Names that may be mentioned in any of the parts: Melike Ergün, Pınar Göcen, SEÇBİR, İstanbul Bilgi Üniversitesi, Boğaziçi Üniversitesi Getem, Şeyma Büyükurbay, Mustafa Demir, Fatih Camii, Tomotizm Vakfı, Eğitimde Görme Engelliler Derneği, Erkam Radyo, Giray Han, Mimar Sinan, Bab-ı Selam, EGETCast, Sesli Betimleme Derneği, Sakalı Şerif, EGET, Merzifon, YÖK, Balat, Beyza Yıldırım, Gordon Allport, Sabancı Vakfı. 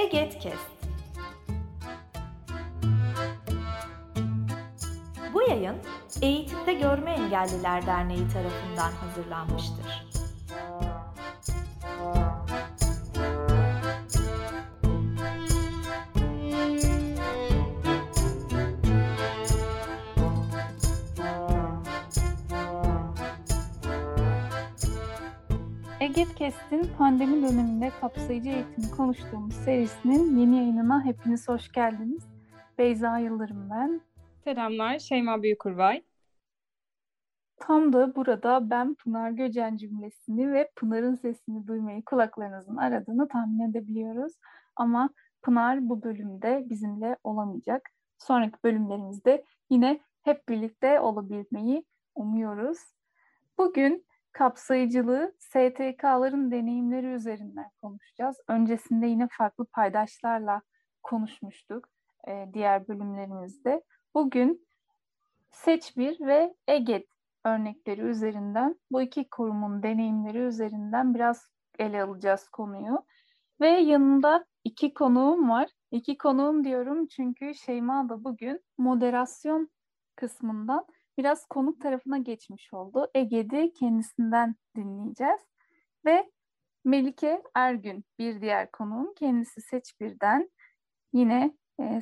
EGETCast. Bu yayın Eğitimde Görme Engelliler Derneği tarafından hazırlanmıştır. EGETCast'in pandemi döneminde kapsayıcı eğitimi konuştuğumuz serisinin yeni yayınına hepiniz hoş geldiniz. Beyza Yıldırım ben. Selamlar, Şeyma Büyükurbay. Tam da burada ben Pınar Göcen cümlesini ve Pınar'ın sesini duymayı kulaklarınızın aradığını tahmin edebiliyoruz. Ama Pınar bu bölümde bizimle olamayacak. Sonraki bölümlerimizde yine hep birlikte olabilmeyi umuyoruz. Bugün kapsayıcılığı STK'ların deneyimleri üzerinden konuşacağız. Öncesinde yine farklı paydaşlarla konuşmuştuk diğer bölümlerimizde. Bugün SEÇBİR ve EGET örnekleri üzerinden, bu iki kurumun deneyimleri üzerinden biraz ele alacağız konuyu. Ve yanımda iki konuğum var. İki konuğum diyorum çünkü Şeyma da bugün moderasyon kısmından biraz konuk tarafına geçmiş oldu. EGET'i kendisinden dinleyeceğiz. Ve Melike Ergün bir diğer konuğum. Kendisi SEÇBİR'den, yine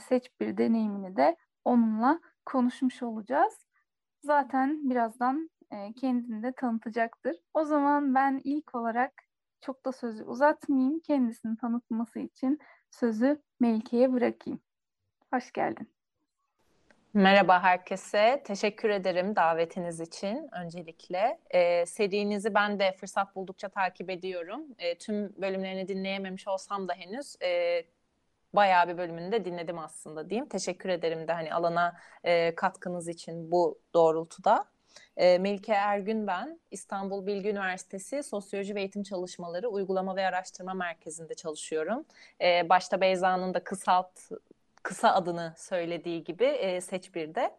SEÇBİR deneyimini de onunla konuşmuş olacağız. Zaten birazdan kendini de tanıtacaktır. O zaman ben ilk olarak çok da sözü uzatmayayım. Kendisini tanıtması için sözü Melike'ye bırakayım. Hoş geldin. Merhaba herkese. Teşekkür ederim davetiniz için öncelikle. Serinizi ben de fırsat buldukça takip ediyorum. Tüm bölümlerini dinleyememiş olsam da henüz bayağı bir bölümünü de dinledim aslında diyeyim. Teşekkür ederim de hani alana katkınız için bu doğrultuda. Melike Ergün ben. İstanbul Bilgi Üniversitesi Sosyoloji ve Eğitim Çalışmaları Uygulama ve Araştırma Merkezi'nde çalışıyorum. Başta Beyza'nın da kısa adını söylediği gibi SEÇBİR'de.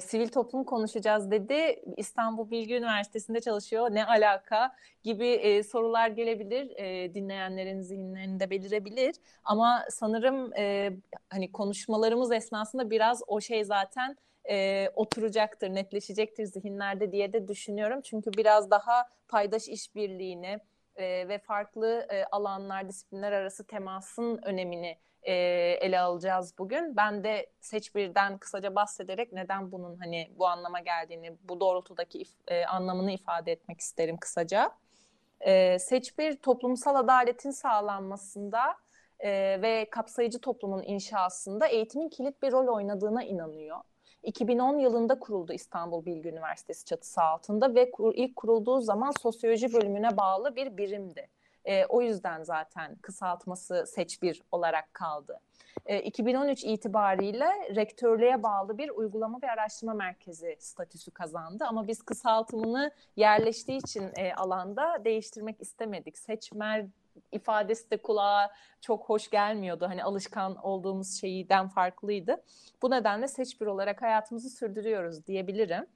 Sivil toplum konuşacağız dedi. İstanbul Bilgi Üniversitesi'nde çalışıyor. Ne alaka gibi sorular gelebilir. Dinleyenlerin zihinlerinde belirebilir. Ama sanırım hani konuşmalarımız esnasında biraz o şey zaten oturacaktır, netleşecektir zihinlerde diye de düşünüyorum. Çünkü biraz daha paydaş işbirliğini ve farklı alanlar, disiplinler arası temasın önemini ele alacağız bugün. Ben de SEÇBİR'den kısaca bahsederek neden bunun hani bu anlama geldiğini, bu doğrultudaki anlamını ifade etmek isterim kısaca. SEÇBİR toplumsal adaletin sağlanmasında ve kapsayıcı toplumun inşasında eğitimin kilit bir rol oynadığına inanıyor. 2010 yılında kuruldu İstanbul Bilgi Üniversitesi çatısı altında ve ilk kurulduğu zaman sosyoloji bölümüne bağlı bir birimdi. O yüzden zaten kısaltması SEÇBİR olarak kaldı. 2013 itibariyle rektörlüğe bağlı bir uygulama ve araştırma merkezi statüsü kazandı. Ama biz kısaltımını yerleştiği için alanda değiştirmek istemedik. SEÇMER ifadesi de kulağa çok hoş gelmiyordu. Hani alışkan olduğumuz şeyden farklıydı. Bu nedenle SEÇBİR olarak hayatımızı sürdürüyoruz diyebilirim.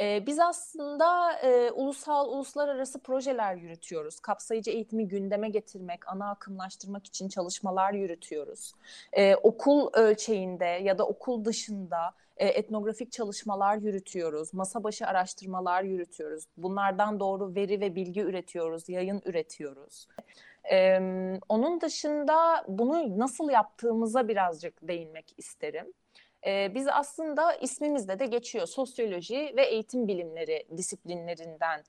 Biz aslında ulusal, uluslararası projeler yürütüyoruz. Kapsayıcı eğitimi gündeme getirmek, ana akımlaştırmak için çalışmalar yürütüyoruz. Okul ölçeğinde ya da okul dışında etnografik çalışmalar yürütüyoruz. Masa başı araştırmalar yürütüyoruz. Bunlardan doğru veri ve bilgi üretiyoruz, yayın üretiyoruz. Onun dışında bunu nasıl yaptığımıza birazcık değinmek isterim. Biz aslında ismimizde de geçiyor. Sosyoloji ve eğitim bilimleri disiplinlerinden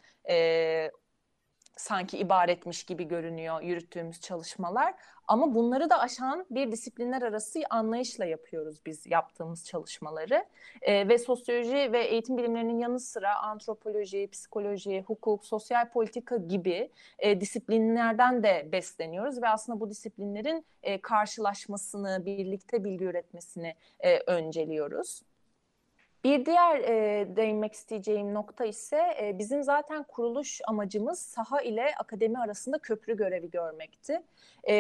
sanki ibaretmiş gibi görünüyor yürüttüğümüz çalışmalar. Ama bunları da aşan bir disiplinler arası anlayışla yapıyoruz biz yaptığımız çalışmaları. Ve sosyoloji ve eğitim bilimlerinin yanı sıra antropoloji, psikoloji, hukuk, sosyal politika gibi disiplinlerden de besleniyoruz. Ve aslında bu disiplinlerin karşılaşmasını, birlikte bilgi üretmesini önceliyoruz. Bir diğer değinmek isteyeceğim nokta ise bizim zaten kuruluş amacımız saha ile akademi arasında köprü görevi görmekti.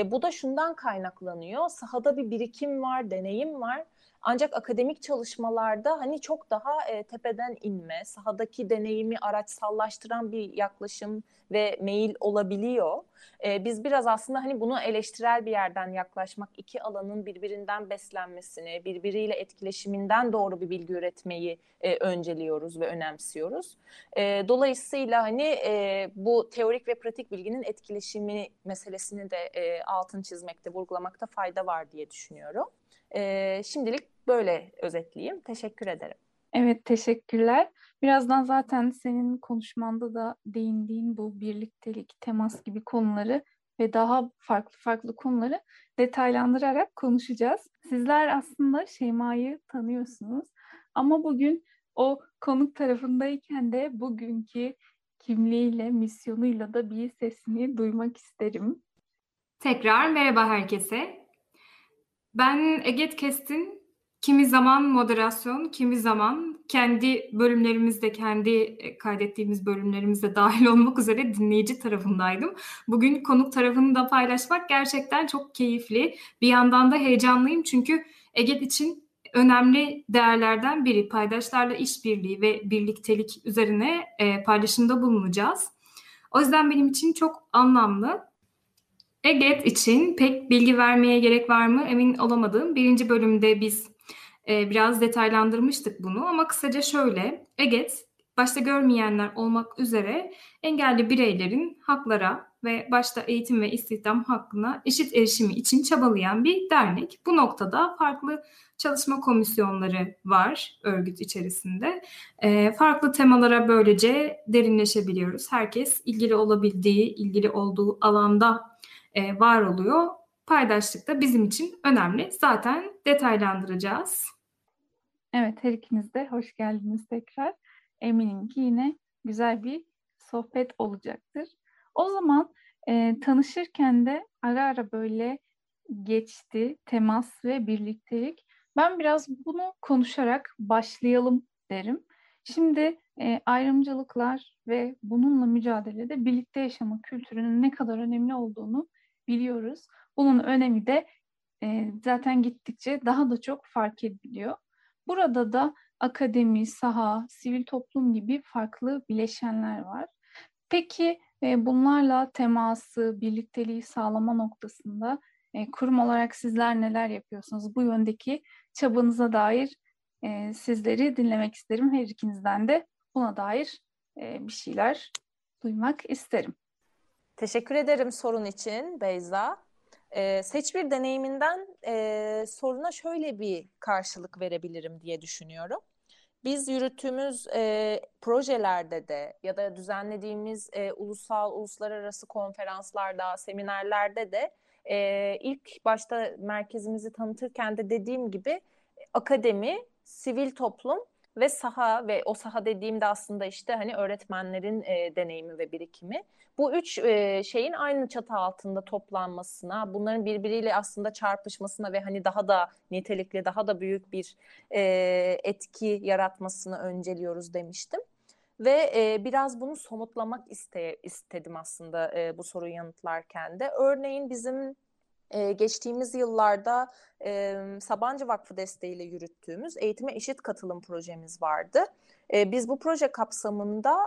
Bu da şundan kaynaklanıyor. Sahada bir birikim var, deneyim var. Ancak akademik çalışmalarda hani çok daha tepeden inme, sahadaki deneyimi araçsallaştıran bir yaklaşım ve meyil olabiliyor. Biz biraz aslında hani bunu eleştirel bir yerden yaklaşmak, iki alanın birbirinden beslenmesini, birbiriyle etkileşiminden doğru bir bilgi üretmeyi önceliyoruz ve önemsiyoruz. Dolayısıyla hani bu teorik ve pratik bilginin etkileşimi meselesini de altını çizmekte, vurgulamakta fayda var diye düşünüyorum. Şimdilik böyle özetleyeyim. Teşekkür ederim. Evet, teşekkürler. Birazdan zaten senin konuşmanda da değindiğin bu birliktelik, temas gibi konuları ve daha farklı konuları detaylandırarak konuşacağız. Sizler aslında Şeyma'yı tanıyorsunuz ama bugün o konuk tarafındayken de bugünkü kimliğiyle, misyonuyla da bir sesini duymak isterim. Tekrar merhaba herkese. Ben Eget Kestin. Kimi zaman moderasyon, kimi zaman kendi bölümlerimizde, kendi kaydettiğimiz bölümlerimizde dahil olmak üzere dinleyici tarafındaydım. Bugün konuk tarafını da paylaşmak gerçekten çok keyifli. Bir yandan da heyecanlıyım çünkü Eget için önemli değerlerden biri paydaşlarla işbirliği ve birliktelik üzerine paylaşımda bulunacağız. O yüzden benim için çok anlamlı. Eget için pek bilgi vermeye gerek var mı emin olamadığım birinci bölümde biz biraz detaylandırmıştık bunu ama kısaca şöyle. Eget, başta görmeyenler olmak üzere engelli bireylerin haklara ve başta eğitim ve istihdam hakkına eşit erişimi için çabalayan bir dernek. Bu noktada farklı çalışma komisyonları var örgüt içerisinde. Farklı temalara böylece derinleşebiliyoruz. Herkes ilgili olduğu alanda var oluyor. Paydaşlık da bizim için önemli. Zaten detaylandıracağız. Evet, her ikiniz de hoş geldiniz tekrar. Eminim ki yine güzel bir sohbet olacaktır. O zaman tanışırken de ara ara böyle geçti, temas ve birliktelik. Ben biraz bunu konuşarak başlayalım derim. Şimdi ayrımcılıklar ve bununla mücadelede birlikte yaşama kültürünün ne kadar önemli olduğunu biliyoruz. Bunun önemi de zaten gittikçe daha da çok fark ediliyor. Burada da akademi, saha, sivil toplum gibi farklı bileşenler var. Peki bunlarla teması, birlikteliği sağlama noktasında kurum olarak sizler neler yapıyorsunuz? Bu yöndeki çabanıza dair sizleri dinlemek isterim. Her ikinizden de buna dair bir şeyler duymak isterim. Teşekkür ederim sorun için Beyza. SEÇBİR deneyiminden soruna şöyle bir karşılık verebilirim diye düşünüyorum. Biz yürüttüğümüz projelerde de ya da düzenlediğimiz uluslararası konferanslarda, seminerlerde de ilk başta merkezimizi tanıtırken de dediğim gibi akademi, sivil toplum ve saha ve o saha dediğimde aslında işte hani öğretmenlerin deneyimi ve birikimi. Bu üç şeyin aynı çatı altında toplanmasına, bunların birbiriyle aslında çarpışmasına ve hani daha da nitelikli, daha da büyük bir etki yaratmasını önceliyoruz demiştim. Ve biraz bunu somutlamak istedim aslında bu soruyu yanıtlarken de. Örneğin bizim geçtiğimiz yıllarda Sabancı Vakfı desteğiyle yürüttüğümüz eğitime eşit katılım projemiz vardı. Biz bu proje kapsamında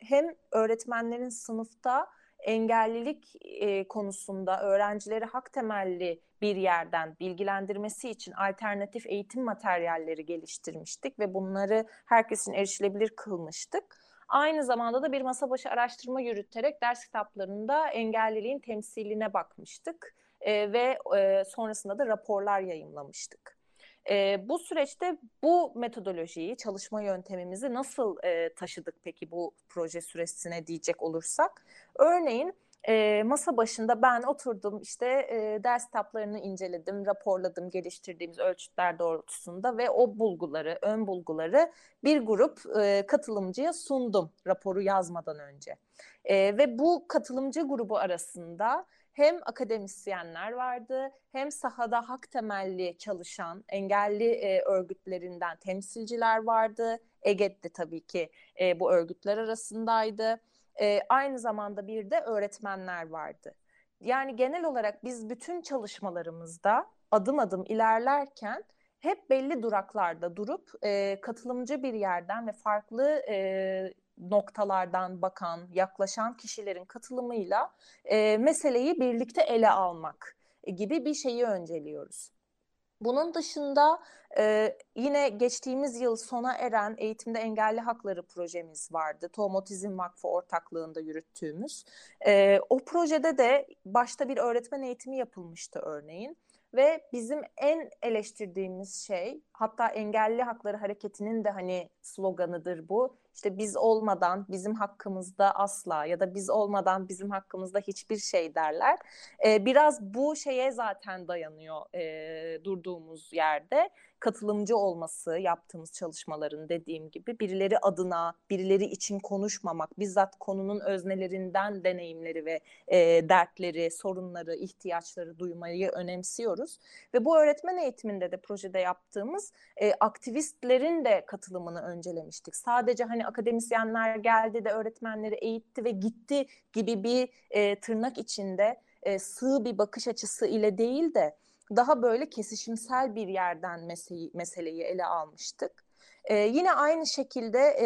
hem öğretmenlerin sınıfta engellilik konusunda öğrencileri hak temelli bir yerden bilgilendirmesi için alternatif eğitim materyalleri geliştirmiştik ve bunları herkesin erişilebilir kılmıştık. Aynı zamanda da bir masa başı araştırma yürüterek ders kitaplarında engelliliğin temsiline bakmıştık. Ve sonrasında da raporlar yayımlamıştık. Bu süreçte bu metodolojiyi, çalışma yöntemimizi nasıl taşıdık peki bu proje süresine diyecek olursak? Örneğin masa başında ben oturdum, işte ders kitaplarını inceledim, raporladım geliştirdiğimiz ölçütler doğrultusunda ve o bulguları, ön bulguları bir grup katılımcıya sundum raporu yazmadan önce. Ve bu katılımcı grubu arasında hem akademisyenler vardı, hem sahada hak temelli çalışan engelli örgütlerinden temsilciler vardı. Eget de tabii ki bu örgütler arasındaydı. Aynı zamanda bir de öğretmenler vardı. Yani genel olarak biz bütün çalışmalarımızda adım adım ilerlerken hep belli duraklarda durup katılımcı bir yerden ve farklı noktalardan bakan, yaklaşan kişilerin katılımıyla meseleyi birlikte ele almak gibi bir şeyi önceliyoruz. Bunun dışında yine geçtiğimiz yıl sona eren Eğitimde Engelli Hakları projemiz vardı. Tomotizm Vakfı ortaklığında yürüttüğümüz. O projede de başta bir öğretmen eğitimi yapılmıştı örneğin. Ve bizim en eleştirdiğimiz şey, hatta Engelli Hakları Hareketi'nin de hani sloganıdır bu. İşte biz olmadan bizim hakkımızda asla ya da biz olmadan bizim hakkımızda hiçbir şey derler. Biraz bu şeye zaten dayanıyor durduğumuz yerde. Katılımcı olması, yaptığımız çalışmaların dediğim gibi birileri adına, birileri için konuşmamak, bizzat konunun öznelerinden deneyimleri ve dertleri, sorunları, ihtiyaçları duymayı önemsiyoruz. Ve bu öğretmen eğitiminde de projede yaptığımız aktivistlerin de katılımını öncelemiştik. Sadece hani akademisyenler geldi de öğretmenleri eğitti ve gitti gibi bir tırnak içinde sığ bir bakış açısı ile değil de daha böyle kesişimsel bir yerden meseleyi ele almıştık. Yine aynı şekilde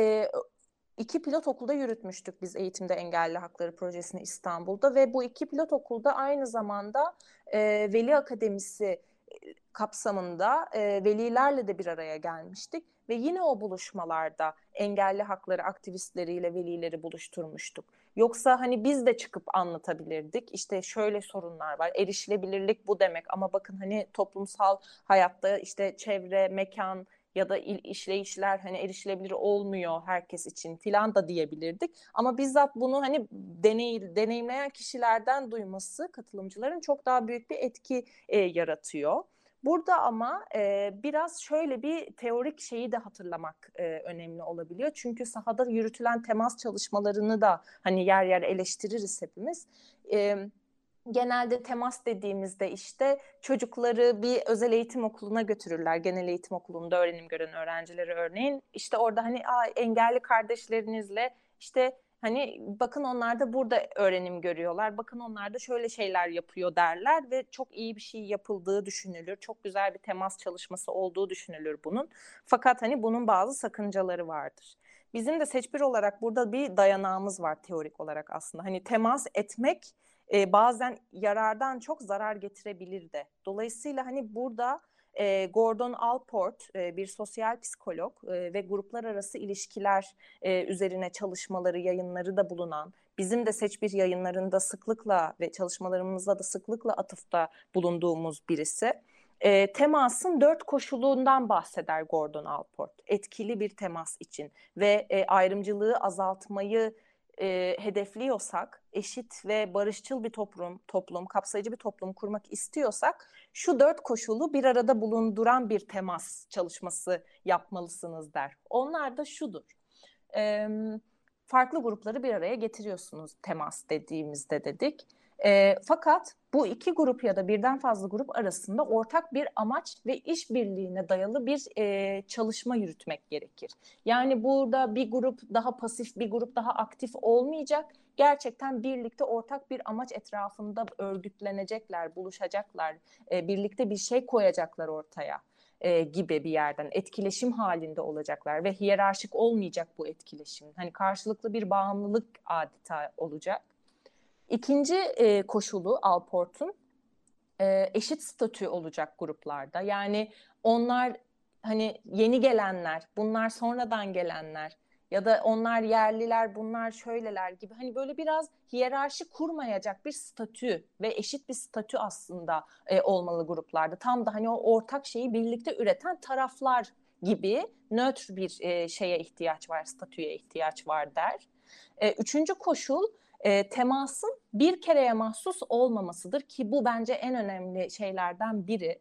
iki pilot okulda yürütmüştük biz Eğitimde Engelli Hakları Projesi'ni İstanbul'da ve bu iki pilot okulda aynı zamanda Veli Akademisi kapsamında velilerle de bir araya gelmiştik ve yine o buluşmalarda engelli hakları aktivistleriyle velileri buluşturmuştuk. Yoksa hani biz de çıkıp anlatabilirdik. İşte şöyle sorunlar var. Erişilebilirlik bu demek ama bakın hani toplumsal hayatta işte çevre, mekan ya da işleyişler hani erişilebilir olmuyor herkes için filan da diyebilirdik. Ama bizzat bunu hani deneyimleyen kişilerden duyması katılımcıların çok daha büyük bir etki yaratıyor. Burada ama biraz şöyle bir teorik şeyi de hatırlamak önemli olabiliyor. Çünkü sahada yürütülen temas çalışmalarını da hani yer yer eleştiririz hepimiz. Genelde temas dediğimizde işte çocukları bir özel eğitim okuluna götürürler. Genel eğitim okulunda öğrenim gören öğrencileri örneğin. İşte orada hani engelli kardeşlerinizle işte hani bakın onlar da burada öğrenim görüyorlar, bakın onlar da şöyle şeyler yapıyor derler ve çok iyi bir şey yapıldığı düşünülür. Çok güzel bir temas çalışması olduğu düşünülür bunun. Fakat hani bunun bazı sakıncaları vardır. Bizim de SEÇBİR olarak burada bir dayanağımız var teorik olarak aslında. Hani temas etmek bazen yarardan çok zarar getirebilir de. Dolayısıyla hani burada Gordon Allport bir sosyal psikolog ve gruplar arası ilişkiler üzerine çalışmaları, yayınları da bulunan, bizim de SEÇBİR yayınlarında sıklıkla ve çalışmalarımızda da sıklıkla atıfta bulunduğumuz birisi. Temasın 4 koşulundan bahseder Gordon Allport. Etkili bir temas için ve ayrımcılığı azaltmayı hedefliyorsak, eşit ve barışçıl bir toplum, kapsayıcı bir toplum kurmak istiyorsak şu 4 koşulu bir arada bulunduran bir temas çalışması yapmalısınız der. Onlar da şudur. Farklı grupları bir araya getiriyorsunuz temas dediğimizde dedik. Fakat bu iki grup ya da birden fazla grup arasında ortak bir amaç ve işbirliğine dayalı bir çalışma yürütmek gerekir. Yani burada bir grup daha pasif, bir grup daha aktif olmayacak. Gerçekten birlikte ortak bir amaç etrafında örgütlenecekler, buluşacaklar, birlikte bir şey koyacaklar ortaya gibi bir yerden etkileşim halinde olacaklar ve hiyerarşik olmayacak bu etkileşim. Hani karşılıklı bir bağımlılık adeta olacak. İkinci koşulu Allport'un eşit statü olacak gruplarda. Yani onlar hani yeni gelenler, bunlar sonradan gelenler ya da onlar yerliler, bunlar şöyleler gibi hani böyle biraz hiyerarşi kurmayacak bir statü ve eşit bir statü aslında olmalı gruplarda. Tam da hani o ortak şeyi birlikte üreten taraflar gibi nötr bir şeye ihtiyaç var, statüye ihtiyaç var der. Üçüncü koşul temasın bir kereye mahsus olmamasıdır ki bu bence en önemli şeylerden biri.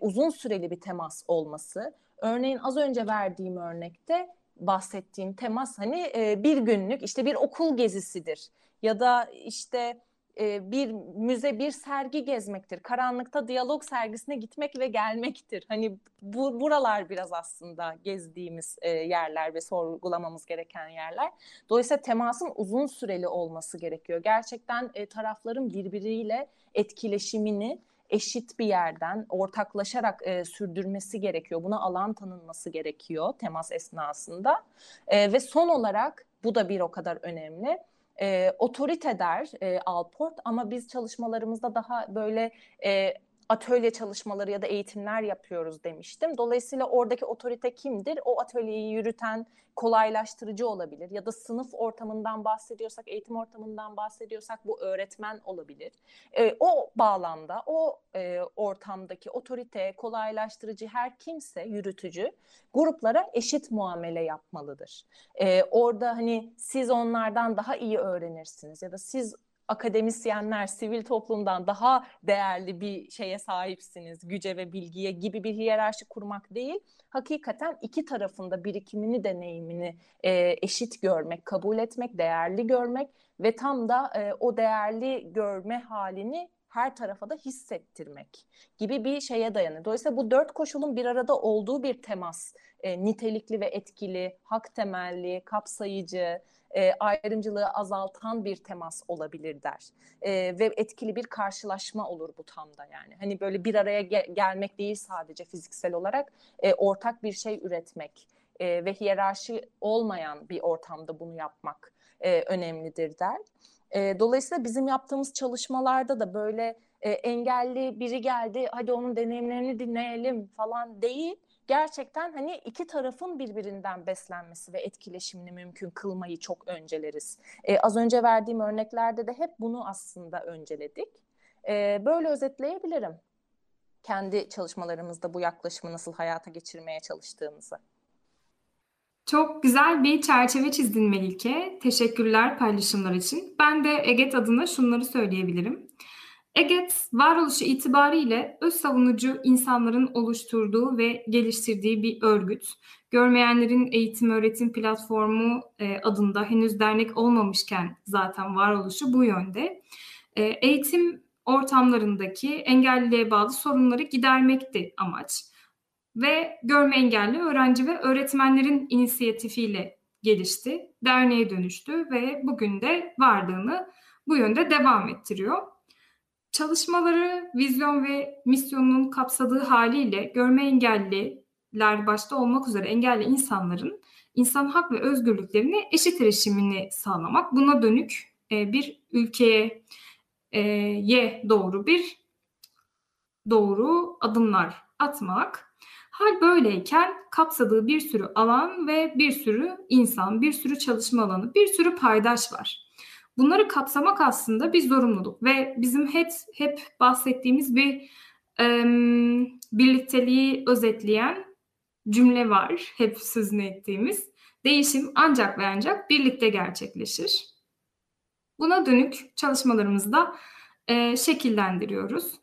Uzun süreli bir temas olması. Örneğin az önce verdiğim örnekte bahsettiğim temas hani bir günlük işte bir okul gezisidir ya da işte bir müze, bir sergi gezmektir. Karanlıkta diyalog sergisine gitmek ve gelmektir. Hani bu buralar biraz aslında gezdiğimiz yerler ve sorgulamamız gereken yerler. Dolayısıyla temasın uzun süreli olması gerekiyor. Gerçekten tarafların birbiriyle etkileşimini eşit bir yerden ortaklaşarak sürdürmesi gerekiyor. Buna alan tanınması gerekiyor temas esnasında. Ve son olarak, bu da bir o kadar önemli, otorite der Allport, ama biz çalışmalarımızda daha böyle atölye çalışmaları ya da eğitimler yapıyoruz demiştim. Dolayısıyla oradaki otorite kimdir? O atölyeyi yürüten kolaylaştırıcı olabilir. Ya da sınıf ortamından bahsediyorsak, eğitim ortamından bahsediyorsak bu öğretmen olabilir. O bağlamda, o ortamdaki otorite, kolaylaştırıcı her kimse, yürütücü gruplara eşit muamele yapmalıdır. Orada hani siz onlardan daha iyi öğrenirsiniz ya da siz akademisyenler, sivil toplumdan daha değerli bir şeye sahipsiniz, güce ve bilgiye gibi bir hiyerarşi kurmak değil, hakikaten iki tarafında birikimini, deneyimini eşit görmek, kabul etmek, değerli görmek ve tam da o değerli görme halini her tarafa da hissettirmek gibi bir şeye dayanır. Dolayısıyla bu dört koşulun bir arada olduğu bir temas, nitelikli ve etkili, hak temelli, kapsayıcı, ayrımcılığı azaltan bir temas olabilir der. Ve etkili bir karşılaşma olur bu tam da yani. Hani böyle bir araya gelmek değil sadece fiziksel olarak, ortak bir şey üretmek ve hiyerarşi olmayan bir ortamda bunu yapmak önemlidir der. Dolayısıyla bizim yaptığımız çalışmalarda da böyle engelli biri geldi, hadi onun deneyimlerini dinleyelim falan değil. Gerçekten hani iki tarafın birbirinden beslenmesi ve etkileşimini mümkün kılmayı çok önceleriz. Az önce verdiğim örneklerde de hep bunu aslında önceledik. Böyle özetleyebilirim kendi çalışmalarımızda bu yaklaşımı nasıl hayata geçirmeye çalıştığımızı. Çok güzel bir çerçeve çizdin Melike. Teşekkürler paylaşımlar için. Ben de EGET adına şunları söyleyebilirim. EGET, varoluşu itibariyle öz savunucu insanların oluşturduğu ve geliştirdiği bir örgüt. Görmeyenlerin Eğitim Öğretim Platformu adında henüz dernek olmamışken zaten varoluşu bu yönde. Eğitim ortamlarındaki engelliliğe bağlı sorunları gidermekti amaç. Ve görme engelli öğrenci ve öğretmenlerin inisiyatifiyle gelişti, derneğe dönüştü ve bugün de varlığını bu yönde devam ettiriyor. Çalışmaları, vizyon ve misyonunun kapsadığı haliyle görme engelliler başta olmak üzere engelli insanların insan hak ve özgürlüklerine eşit erişimini sağlamak, buna dönük bir ülkeye doğru adımlar atmak. Hal böyleyken kapsadığı bir sürü alan ve bir sürü insan, bir sürü çalışma alanı, bir sürü paydaş var. Bunları kapsamak aslında bir zorunluluk ve bizim hep bahsettiğimiz bir birlikteliği özetleyen cümle var. Hep sözünü ettiğimiz değişim ancak ve ancak birlikte gerçekleşir. Buna dönük çalışmalarımızı da şekillendiriyoruz.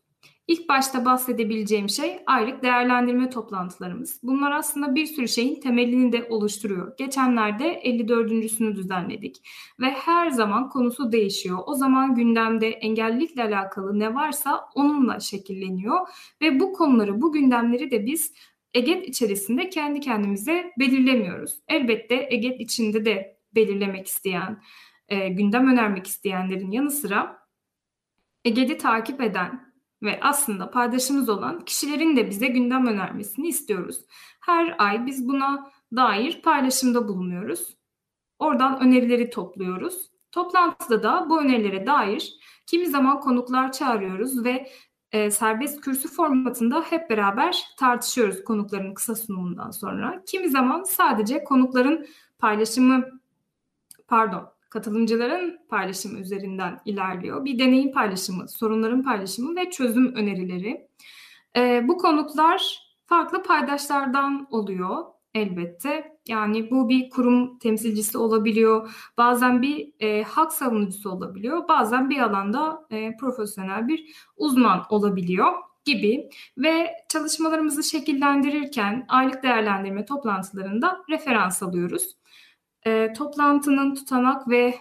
İlk başta bahsedebileceğim şey aylık değerlendirme toplantılarımız. Bunlar aslında bir sürü şeyin temelini de oluşturuyor. Geçenlerde 54.sünü düzenledik ve her zaman konusu değişiyor. O zaman gündemde engellilikle alakalı ne varsa onunla şekilleniyor ve bu konuları, bu gündemleri de biz EGET içerisinde kendi kendimize belirlemiyoruz. Elbette EGET içinde de belirlemek isteyen, gündem önermek isteyenlerin yanı sıra EGET'i takip eden ve aslında paydaşımız olan kişilerin de bize gündem önermesini istiyoruz. Her ay biz buna dair paylaşımda bulunuyoruz. Oradan önerileri topluyoruz. Toplantıda da bu önerilere dair kimi zaman konuklar çağırıyoruz ve serbest kürsü formatında hep beraber tartışıyoruz konukların kısa sunumundan sonra. Kimi zaman sadece katılımcıların paylaşımı üzerinden ilerliyor. Bir deneyim paylaşımı, sorunların paylaşımı ve çözüm önerileri. Bu konuklar farklı paydaşlardan oluyor elbette. Yani bu bir kurum temsilcisi olabiliyor, bazen bir hak savunucusu olabiliyor, bazen bir alanda profesyonel bir uzman olabiliyor gibi. Ve çalışmalarımızı şekillendirirken aylık değerlendirme toplantılarında referans alıyoruz. Toplantının tutanak ve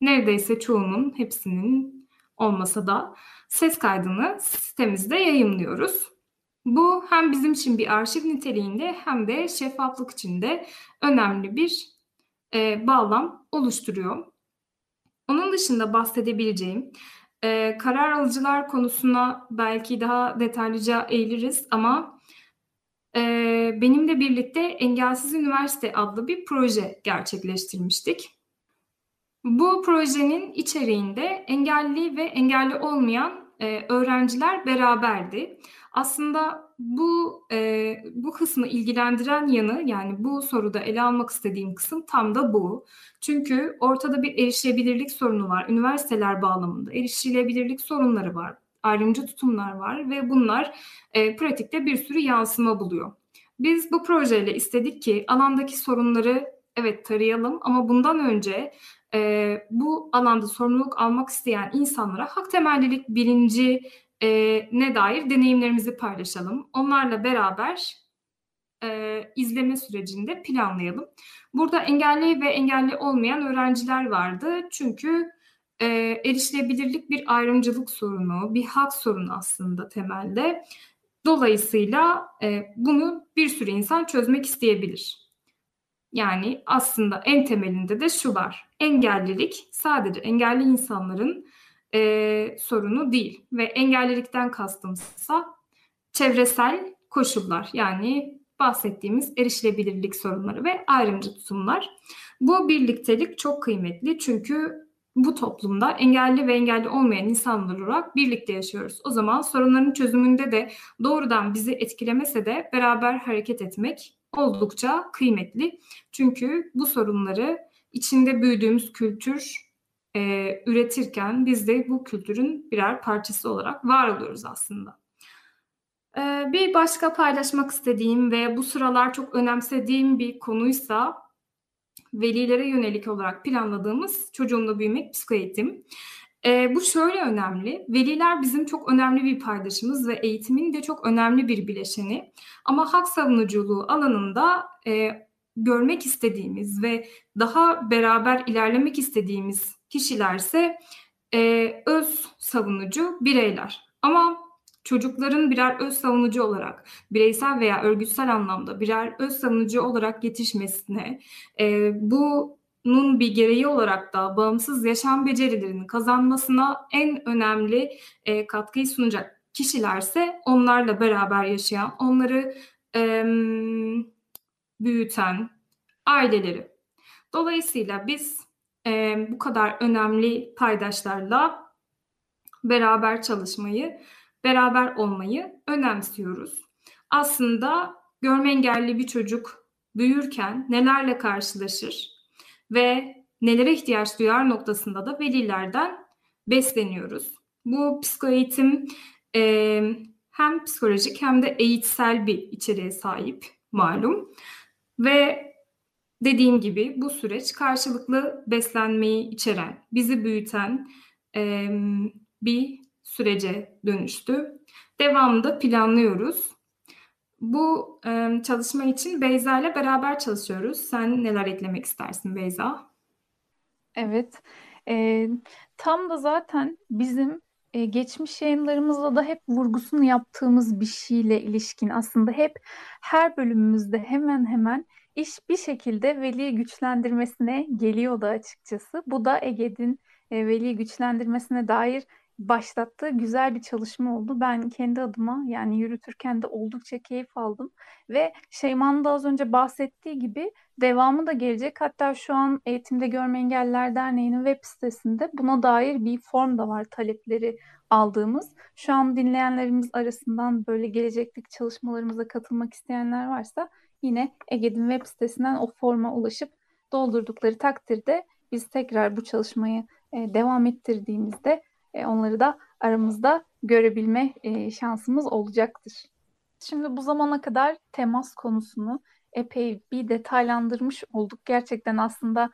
neredeyse çoğunun, hepsinin olmasa da ses kaydını sitemizde yayımlıyoruz. Bu hem bizim için bir arşiv niteliğinde hem de şeffaflık için de önemli bir bağlam oluşturuyor. Onun dışında bahsedebileceğim karar alıcılar konusuna belki daha detaylıca eğiliriz ama benimle birlikte Engelsiz Üniversite adlı bir proje gerçekleştirmiştik. Bu projenin içeriğinde engelli ve engelli olmayan öğrenciler beraberdi. Aslında bu kısmı ilgilendiren yanı, yani bu soruda ele almak istediğim kısım tam da bu. Çünkü ortada bir erişilebilirlik sorunu var. Üniversiteler bağlamında erişilebilirlik sorunları var. Ayrımcı tutumlar var ve bunlar pratikte bir sürü yansıma buluyor. Biz bu projeyle istedik ki alandaki sorunları evet tarayalım ama bundan önce bu alanda sorumluluk almak isteyen insanlara hak temellilik bilinci ne dair deneyimlerimizi paylaşalım. Onlarla beraber izleme sürecinde planlayalım. Burada engelli ve engelli olmayan öğrenciler vardı. Çünkü erişilebilirlik bir ayrımcılık sorunu, bir hak sorunu aslında temelde. Dolayısıyla bunu bir sürü insan çözmek isteyebilir. Yani aslında en temelinde de şu var. Engellilik sadece engelli insanların sorunu değil ve engellilikten kastımsa çevresel koşullar, yani bahsettiğimiz erişilebilirlik sorunları ve ayrımcı tutumlar. Bu birliktelik çok kıymetli çünkü bu toplumda engelli ve engelli olmayan insanlar olarak birlikte yaşıyoruz. O zaman sorunların çözümünde de doğrudan bizi etkilemese de beraber hareket etmek oldukça kıymetli. Çünkü bu sorunları içinde büyüdüğümüz kültür üretirken biz de bu kültürün birer parçası olarak var oluyoruz aslında. Bir başka paylaşmak istediğim ve bu sıralar çok önemsediğim bir konuysa velilere yönelik olarak planladığımız Çocuğumla Büyümek Psikoeğitim. Bu şöyle önemli. Veliler bizim çok önemli bir paydaşımız ve eğitimin de çok önemli bir bileşeni. Ama hak savunuculuğu alanında görmek istediğimiz ve daha beraber ilerlemek istediğimiz kişilerse öz savunucu bireyler. Ama çocukların birer öz savunucu olarak, bireysel veya örgütsel anlamda birer öz savunucu olarak yetişmesine, bunun bir gereği olarak da bağımsız yaşam becerilerini kazanmasına en önemli katkıyı sunacak kişilerse onlarla beraber yaşayan, onları büyüten aileleri. Dolayısıyla biz bu kadar önemli paydaşlarla beraber çalışmayı, beraber olmayı önemsiyoruz. Aslında görme engelli bir çocuk büyürken nelerle karşılaşır ve nelere ihtiyaç duyar noktasında da velilerden besleniyoruz. Bu psikoeğitim hem psikolojik hem de eğitsel bir içeriğe sahip malum ve dediğim gibi bu süreç karşılıklı beslenmeyi içeren, bizi büyüten bir sürece dönüştü. Devamında planlıyoruz. Bu çalışma için Beyza ile beraber çalışıyoruz. Sen neler eklemek istersin Beyza? Evet, tam da zaten bizim geçmiş yayınlarımızla da hep vurgusunu yaptığımız bir şeyle ilişkin aslında hep her bölümümüzde hemen hemen iş bir şekilde veli güçlendirmesine geliyor da açıkçası. Bu da EGED'in veli güçlendirmesine dair başlattığı güzel bir çalışma oldu. Ben kendi adıma yani yürütürken de oldukça keyif aldım. Ve Şeyma'nın da az önce bahsettiği gibi devamı da gelecek. Hatta şu an Eğitimde Görme Engelliler Derneği'nin web sitesinde buna dair bir form da var, talepleri aldığımız. Şu an dinleyenlerimiz arasından böyle gelecekteki çalışmalarımıza katılmak isteyenler varsa yine EGED'in web sitesinden o forma ulaşıp doldurdukları takdirde biz tekrar bu çalışmayı devam ettirdiğimizde onları da aramızda görebilme şansımız olacaktır. Şimdi bu zamana kadar temas konusunu epey bir detaylandırmış olduk. Gerçekten aslında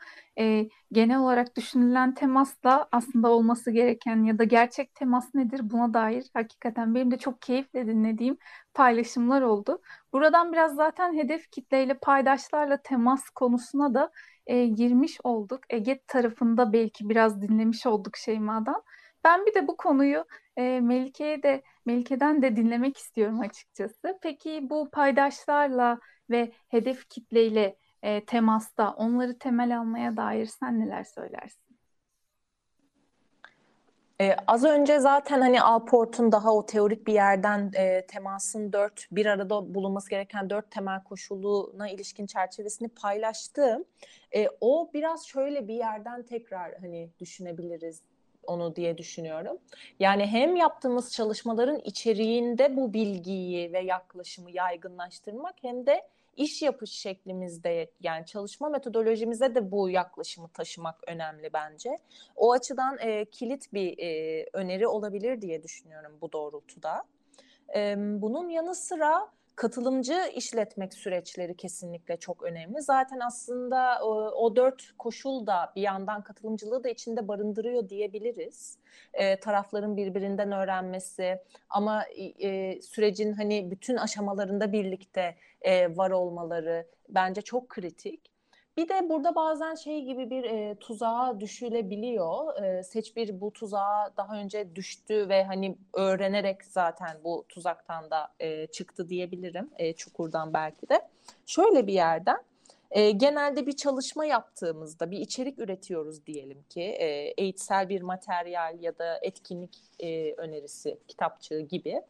genel olarak düşünülen temasla aslında olması gereken ya da gerçek temas nedir buna dair hakikaten benim de çok keyifle dinlediğim paylaşımlar oldu. Buradan biraz zaten hedef kitleyle, paydaşlarla temas konusuna da girmiş olduk. EGED tarafında belki biraz dinlemiş olduk Şeyma'dan. Ben bir de bu konuyu Melike'den de dinlemek istiyorum açıkçası. Peki bu paydaşlarla ve hedef kitleyle temasta, onları temel almaya dair sen neler söylersin? Az önce zaten hani Allport'un daha o teorik bir yerden temasın bir arada bulunması gereken 4 temel koşuluna ilişkin çerçevesini paylaştı. O biraz şöyle bir yerden tekrar hani düşünebiliriz onu diye düşünüyorum. Yani hem yaptığımız çalışmaların içeriğinde bu bilgiyi ve yaklaşımı yaygınlaştırmak hem de iş yapış şeklimizde yani çalışma metodolojimize de bu yaklaşımı taşımak önemli bence. O açıdan kilit bir öneri olabilir diye düşünüyorum bu doğrultuda. Bunun yanı sıra katılımcı işletmek süreçleri kesinlikle çok önemli. Zaten aslında o 4 koşul da bir yandan katılımcılığı da içinde barındırıyor diyebiliriz. Tarafların birbirinden öğrenmesi ama sürecin hani bütün aşamalarında birlikte var olmaları bence çok kritik. Bir de burada bazen şey gibi bir tuzağa düşülebiliyor. SEÇBİR bu tuzağa daha önce düştü ve hani öğrenerek zaten bu tuzaktan da çıktı diyebilirim. Çukurdan belki de. Şöyle bir yerden genelde bir çalışma yaptığımızda bir içerik üretiyoruz diyelim ki. Eğitsel bir materyal ya da etkinlik önerisi kitapçığı gibi.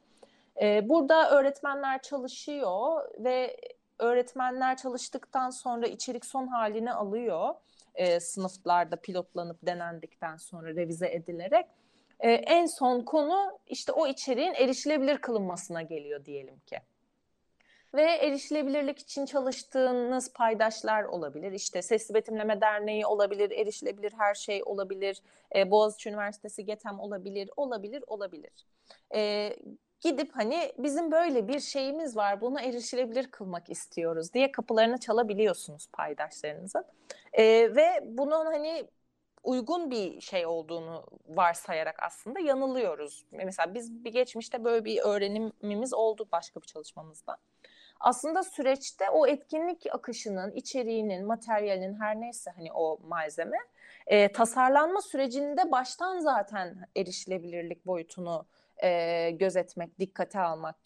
Burada öğretmenler çalışıyor ve öğretmenler çalıştıktan sonra içerik son halini alıyor sınıflarda pilotlanıp denendikten sonra revize edilerek. En son konu işte o içeriğin erişilebilir kılınmasına geliyor diyelim ki. Ve erişilebilirlik için çalıştığınız paydaşlar olabilir. İşte Sesli Betimleme Derneği olabilir, erişilebilir her şey olabilir, Boğaziçi Üniversitesi Getem olabilir. Gidip hani bizim böyle bir şeyimiz var, bunu erişilebilir kılmak istiyoruz diye kapılarını çalabiliyorsunuz paydaşlarınızın. Ve bunun hani uygun bir şey olduğunu varsayarak aslında yanılıyoruz. Mesela biz bir geçmişte böyle bir öğrenimimiz oldu başka bir çalışmamızda. Aslında süreçte o etkinlik akışının, içeriğinin, materyalinin her neyse hani o malzeme tasarlanma sürecinde baştan zaten erişilebilirlik boyutunu gözetmek, dikkate almak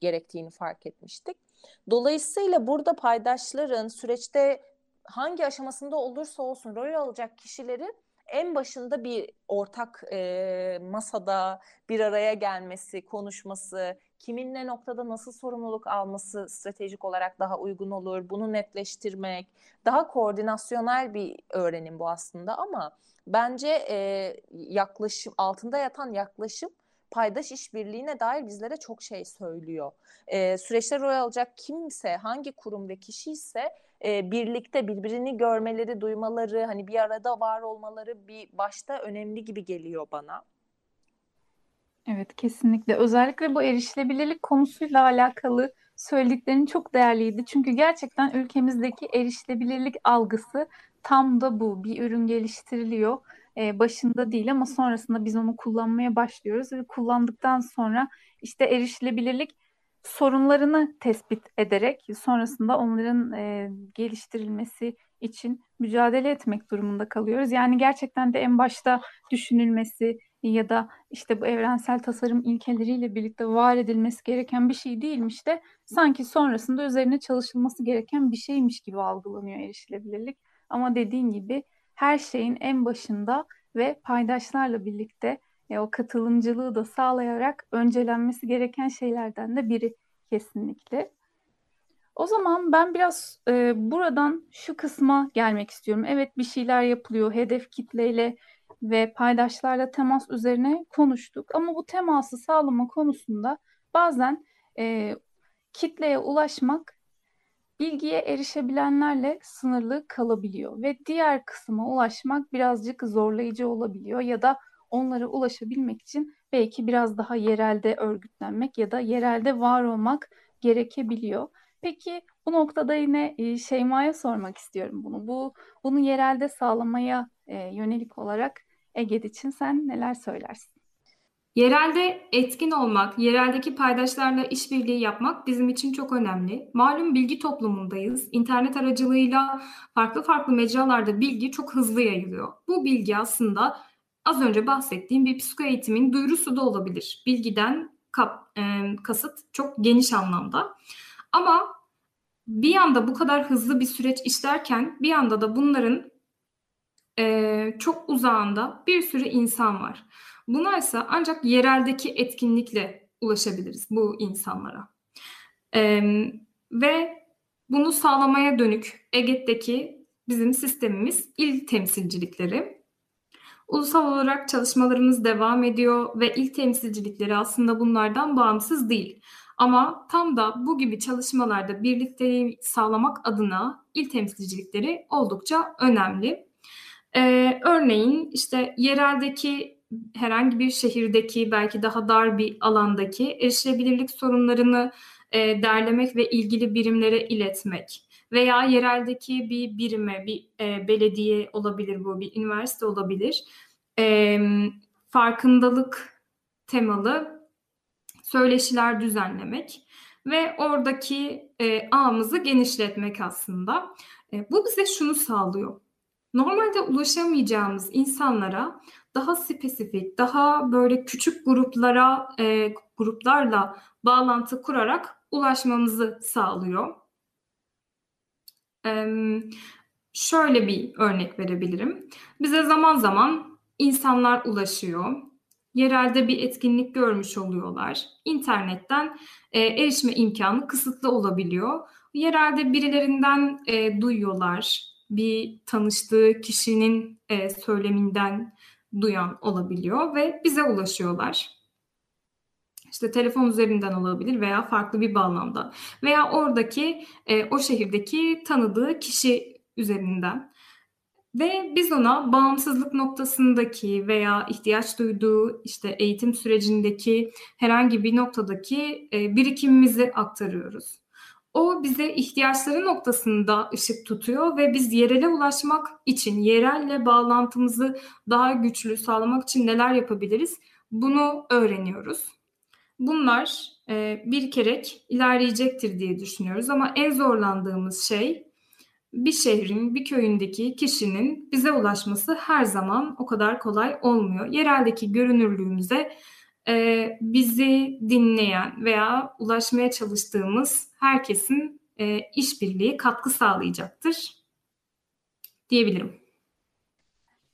gerektiğini fark etmiştik. Dolayısıyla burada paydaşların süreçte hangi aşamasında olursa olsun rol alacak kişileri en başında bir ortak masada bir araya gelmesi, konuşması, kimin ne noktada nasıl sorumluluk alması stratejik olarak daha uygun olur, bunu netleştirmek, daha koordinasyonel bir öğrenim bu aslında ama bence yaklaşım altında yatan yaklaşım paydaş işbirliğine dair bizlere çok şey söylüyor. Süreçte rol alacak kimse, hangi kurum ve kişi ise birlikte birbirini görmeleri, duymaları, hani bir arada var olmaları bir başta önemli gibi geliyor bana. Evet, kesinlikle. Özellikle bu erişilebilirlik konusuyla alakalı söylediklerin çok değerliydi. Çünkü gerçekten ülkemizdeki erişilebilirlik algısı tam da bu. Bir ürün geliştiriliyor. Başında değil ama sonrasında biz onu kullanmaya başlıyoruz ve kullandıktan sonra işte erişilebilirlik sorunlarını tespit ederek sonrasında onların geliştirilmesi için mücadele etmek durumunda kalıyoruz. Yani gerçekten de en başta düşünülmesi ya da işte bu evrensel tasarım ilkeleriyle birlikte var edilmesi gereken bir şey değilmiş de sanki sonrasında üzerine çalışılması gereken bir şeymiş gibi algılanıyor erişilebilirlik. Ama dediğin gibi her şeyin en başında ve paydaşlarla birlikte o katılımcılığı da sağlayarak öncelenmesi gereken şeylerden de biri kesinlikle. O zaman ben biraz buradan şu kısma gelmek istiyorum. Evet, bir şeyler yapılıyor. Hedef kitleyle ve paydaşlarla temas üzerine konuştuk. Ama bu teması sağlama konusunda bazen kitleye ulaşmak bilgiye erişebilenlerle sınırlı kalabiliyor ve diğer kısma ulaşmak birazcık zorlayıcı olabiliyor ya da onlara ulaşabilmek için belki biraz daha yerelde örgütlenmek ya da yerelde var olmak gerekebiliyor. Peki bu noktada yine Şeyma'ya sormak istiyorum bunu. Bunu yerelde sağlamaya yönelik olarak Ege'de için sen neler söylersin? Yerelde etkin olmak, yereldeki paydaşlarla işbirliği yapmak bizim için çok önemli. Malum bilgi toplumundayız. İnternet aracılığıyla farklı farklı mecralarda bilgi çok hızlı yayılıyor. Bu bilgi aslında az önce bahsettiğim bir psikoeğitimin duyurusu da olabilir. Bilgiden kasıt çok geniş anlamda. Ama bir yanda bu kadar hızlı bir süreç işlerken bir yanda da bunların çok uzağında bir sürü insan var. Buna ise ancak yereldeki etkinlikle ulaşabiliriz bu insanlara. Ve bunu sağlamaya dönük EGET'teki bizim sistemimiz il temsilcilikleri. Ulusal olarak çalışmalarımız devam ediyor ve il temsilcilikleri aslında bunlardan bağımsız değil. Ama tam da bu gibi çalışmalarda birlikteliği sağlamak adına il temsilcilikleri oldukça önemli. Örneğin işte yereldeki herhangi bir şehirdeki belki daha dar bir alandaki erişilebilirlik sorunlarını derlemek ve ilgili birimlere iletmek veya yereldeki bir birime, bir belediye olabilir bu, bir üniversite olabilir, farkındalık temalı söyleşiler düzenlemek ve oradaki ağımızı genişletmek aslında. Bu bize şunu sağlıyor. Normalde ulaşamayacağımız insanlara daha spesifik, daha böyle küçük gruplarla bağlantı kurarak ulaşmamızı sağlıyor. Şöyle bir örnek verebilirim. Bize zaman zaman insanlar ulaşıyor. Yerelde bir etkinlik görmüş oluyorlar. İnternetten erişme imkanı kısıtlı olabiliyor. Yerelde birilerinden duyuyorlar. Bir tanıştığı kişinin söyleminden duyan olabiliyor ve bize ulaşıyorlar. İşte telefon üzerinden olabilir veya farklı bir bağlamda veya oradaki o şehirdeki tanıdığı kişi üzerinden ve biz ona bağımsızlık noktasındaki veya ihtiyaç duyduğu işte eğitim sürecindeki herhangi bir noktadaki birikimimizi aktarıyoruz. O bize ihtiyaçları noktasında ışık tutuyor ve biz yerele ulaşmak için, yerelle bağlantımızı daha güçlü sağlamak için neler yapabiliriz? Bunu öğreniyoruz. Bunlar birikerek ilerleyecektir diye düşünüyoruz ama en zorlandığımız şey bir şehrin, bir köyündeki kişinin bize ulaşması her zaman o kadar kolay olmuyor. Yereldeki görünürlüğümüze bizi dinleyen veya ulaşmaya çalıştığımız herkesin işbirliği katkı sağlayacaktır diyebilirim.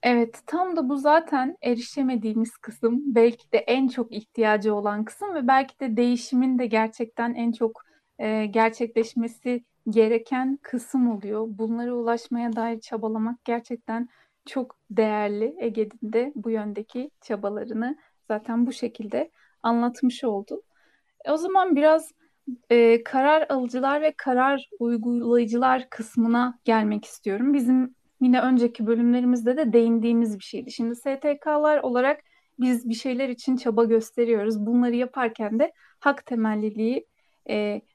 Evet, tam da bu zaten erişemediğimiz kısım, belki de en çok ihtiyacı olan kısım ve belki de değişimin de gerçekten en çok gerçekleşmesi gereken kısım oluyor. Bunlara ulaşmaya dair çabalamak gerçekten çok değerli. Ege'nin de bu yöndeki çabalarını zaten bu şekilde anlatmış oldu. O zaman biraz karar alıcılar ve karar uygulayıcılar kısmına gelmek istiyorum. Bizim yine önceki bölümlerimizde de değindiğimiz bir şeydi. Şimdi STK'lar olarak biz bir şeyler için çaba gösteriyoruz. Bunları yaparken de hak temelliliği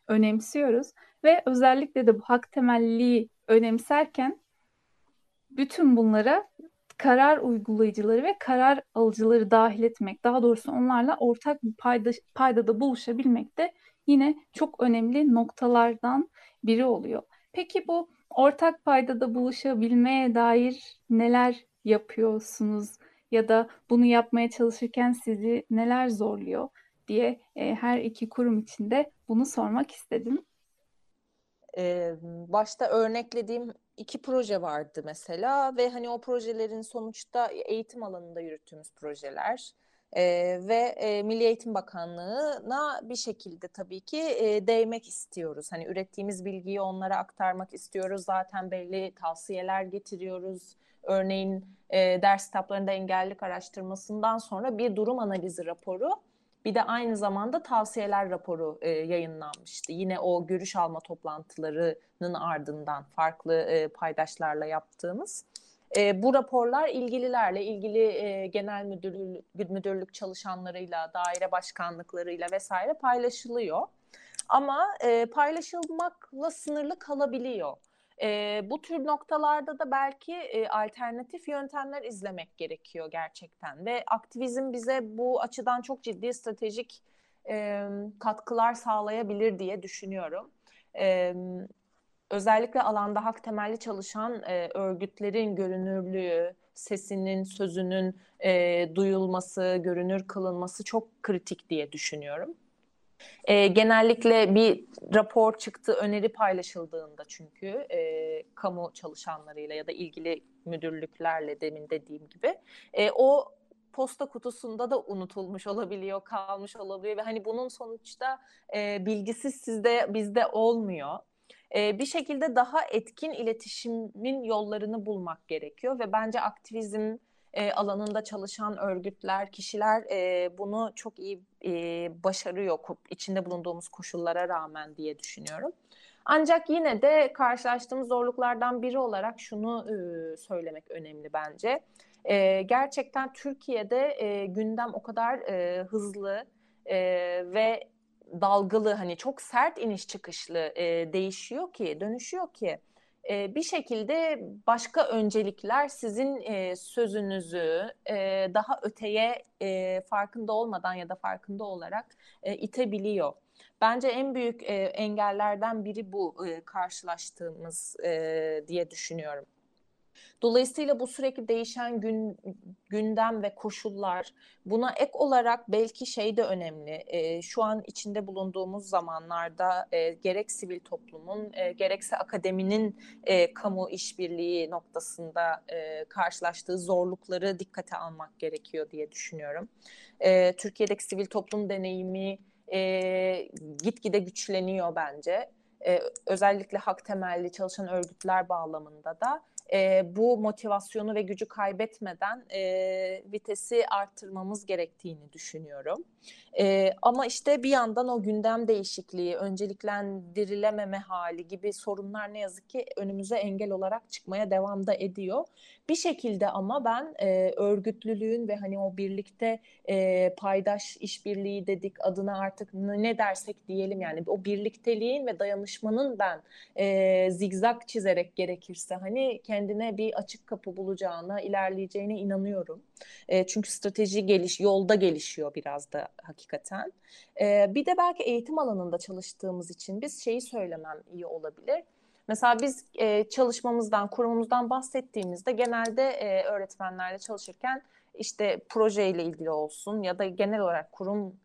önemsiyoruz. Ve özellikle de bu hak temelliliği önemserken bütün bunlara karar uygulayıcıları ve karar alıcıları dahil etmek, daha doğrusu onlarla ortak bir paydada buluşabilmek de yine çok önemli noktalardan biri oluyor. Peki bu ortak paydada buluşabilmeye dair neler yapıyorsunuz ya da bunu yapmaya çalışırken sizi neler zorluyor diye her iki kurum için de bunu sormak istedim. Başta örneklediğim iki proje vardı mesela ve hani o projelerin sonuçta eğitim alanında yürüttüğümüz projeler ve Milli Eğitim Bakanlığı'na bir şekilde tabii ki değmek istiyoruz. Hani ürettiğimiz bilgiyi onlara aktarmak istiyoruz. Zaten belli tavsiyeler getiriyoruz. Örneğin ders kitaplarında engellilik araştırmasından sonra bir durum analizi raporu, bir de aynı zamanda tavsiyeler raporu yayınlanmıştı. Yine o görüş alma toplantılarının ardından farklı paydaşlarla yaptığımız. Bu raporlar ilgililerle, ilgili genel müdürlük çalışanlarıyla, daire başkanlıklarıyla vesaire paylaşılıyor. Ama paylaşılmakla sınırlı kalabiliyor. Bu tür noktalarda da belki alternatif yöntemler izlemek gerekiyor gerçekten ve aktivizm bize bu açıdan çok ciddi stratejik katkılar sağlayabilir diye düşünüyorum. Özellikle alanda hak temelli çalışan örgütlerin görünürlüğü, sesinin, sözünün duyulması, görünür kılınması çok kritik diye düşünüyorum. Genellikle bir rapor çıktı, öneri paylaşıldığında çünkü kamu çalışanlarıyla ya da ilgili müdürlüklerle demin dediğim gibi o posta kutusunda da unutulmuş olabiliyor, kalmış olabiliyor ve hani bunun sonuçta bilgisi sizde, bizde olmuyor. Bir şekilde daha etkin iletişimin yollarını bulmak gerekiyor ve bence aktivizm alanında çalışan örgütler, kişiler bunu çok iyi başarıyor içinde bulunduğumuz koşullara rağmen diye düşünüyorum. Ancak yine de karşılaştığımız zorluklardan biri olarak şunu söylemek önemli bence. Gerçekten Türkiye'de gündem o kadar hızlı ve dalgalı, hani çok sert iniş çıkışlı değişiyor ki, dönüşüyor ki bir şekilde başka öncelikler sizin sözünüzü daha öteye farkında olmadan ya da farkında olarak itebiliyor. Bence en büyük engellerden biri bu karşılaştığımız diye düşünüyorum. Dolayısıyla bu sürekli değişen gündem ve koşullar, buna ek olarak belki şey de önemli. Şu an içinde bulunduğumuz zamanlarda gerek sivil toplumun gerekse akademinin kamu işbirliği noktasında karşılaştığı zorlukları dikkate almak gerekiyor diye düşünüyorum. Türkiye'deki sivil toplum deneyimi gitgide güçleniyor bence. Özellikle hak temelli çalışan örgütler bağlamında da bu motivasyonu ve gücü kaybetmeden vitesi arttırmamız gerektiğini düşünüyorum. Ama işte bir yandan o gündem değişikliği, önceliklendirilememe hali gibi sorunlar ne yazık ki önümüze engel olarak çıkmaya devam da ediyor. Bir şekilde ama ben örgütlülüğün ve hani o birlikte paydaş işbirliği dedik, adına artık ne dersek diyelim, yani o birlikteliğin ve dayanışmanın ben zigzag çizerek gerekirse hani kendine bir açık kapı bulacağına, ilerleyeceğine inanıyorum. Çünkü strateji yolda gelişiyor biraz da hakikaten. Bir de belki eğitim alanında çalıştığımız için biz şeyi söylemem iyi olabilir. Mesela biz çalışmamızdan, kurumumuzdan bahsettiğimizde genelde öğretmenlerle çalışırken işte projeyle ilgili olsun ya da genel olarak kurumun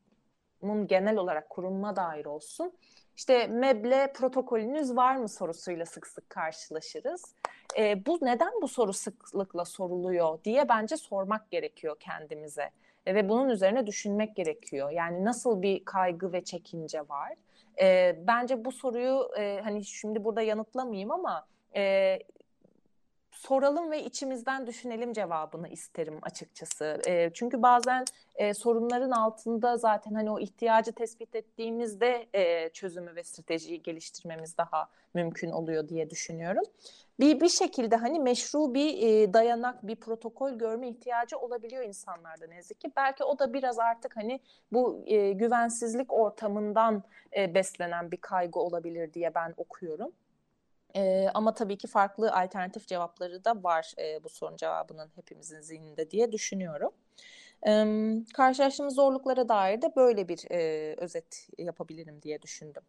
genel olarak kuruma dair olsun. İşte meble protokolünüz var mı sorusuyla sık sık karşılaşırız. Bu neden bu soru sıklıkla soruluyor diye bence sormak gerekiyor kendimize. Ve bunun üzerine düşünmek gerekiyor. Yani nasıl bir kaygı ve çekince var? Bence bu soruyu hani şimdi burada yanıtlamayayım ama soralım ve içimizden düşünelim cevabını isterim açıkçası. Çünkü bazen sorunların altında zaten hani o ihtiyacı tespit ettiğimizde çözümü ve stratejiyi geliştirmemiz daha mümkün oluyor diye düşünüyorum. Bir şekilde hani meşru bir dayanak, bir protokol görme ihtiyacı olabiliyor insanlarda ne yazık ki. Belki o da biraz artık hani bu güvensizlik ortamından beslenen bir kaygı olabilir diye ben okuyorum. Ama tabii ki farklı alternatif cevapları da var bu sorun cevabının hepimizin zihninde diye düşünüyorum. Karşılaştığımız zorluklara dair de böyle bir özet yapabilirim diye düşündüm.